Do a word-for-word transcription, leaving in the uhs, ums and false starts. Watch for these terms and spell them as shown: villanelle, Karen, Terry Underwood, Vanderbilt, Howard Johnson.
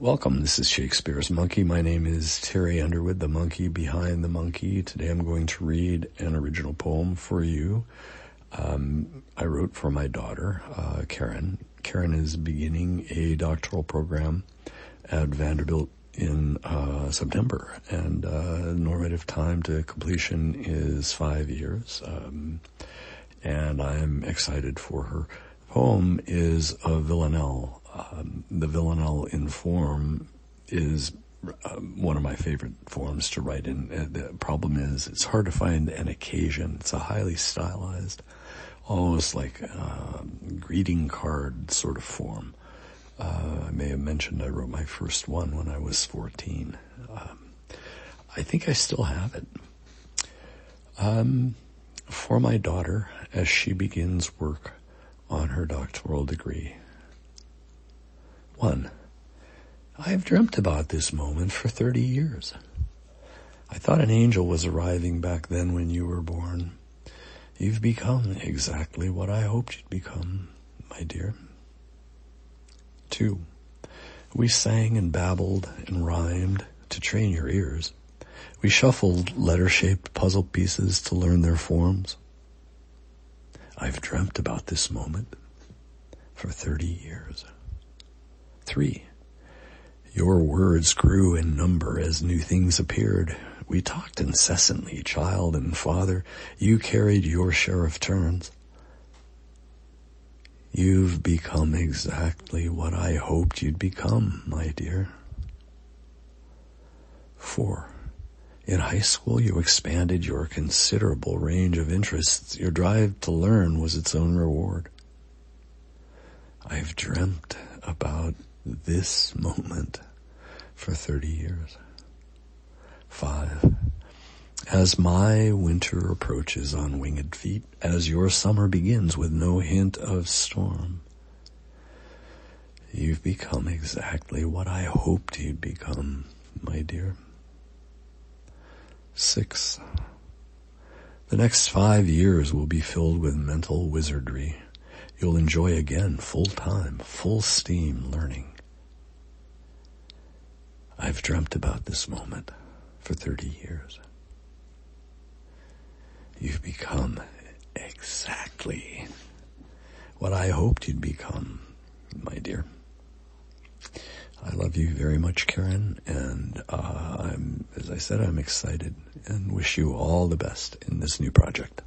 Welcome, this is Shakespeare's Monkey. My name is Terry Underwood, the monkey behind the monkey. Today I'm going to read an original poem for you. Um, I wrote for my daughter, uh, Karen. Karen is beginning a doctoral program at Vanderbilt in uh, September, and uh, normative time to completion is five years, um, and I'm excited for her. Poem is a villanelle. Um, the villanelle in form is uh, one of my favorite forms to write in. Uh, the problem is it's hard to find an occasion. It's a highly stylized, almost like uh, greeting card sort of form. Uh, I may have mentioned I wrote my first one when I was fourteen. Um, I think I still have it. Um, for my daughter, as she begins work on her doctoral degree. One, I have dreamt about this moment for thirty years. I thought an angel was arriving back then when you were born. You've become exactly what I hoped you'd become, my dear. Two, we sang and babbled and rhymed to train your ears. We shuffled letter-shaped puzzle pieces to learn their forms. I've dreamt about this moment for thirty years. Three, your words grew in number as new things appeared. We talked incessantly, child and father. You carried your share of turns. You've become exactly what I hoped you'd become, my dear. Four, in high school, you expanded your considerable range of interests. Your drive to learn was its own reward. I've dreamt about this moment for thirty years. Five, as my winter approaches on winged feet, as your summer begins with no hint of storm, you've become exactly what I hoped you'd become, my dear. Six, the next five years will be filled with mental wizardry. You'll enjoy again full-time, full-steam learning. I've dreamt about this moment for thirty years. You've become exactly what I hoped you'd become, my dear. I love you very much, Karen, and uh, I'm, as I said, I'm excited and wish you all the best in this new project.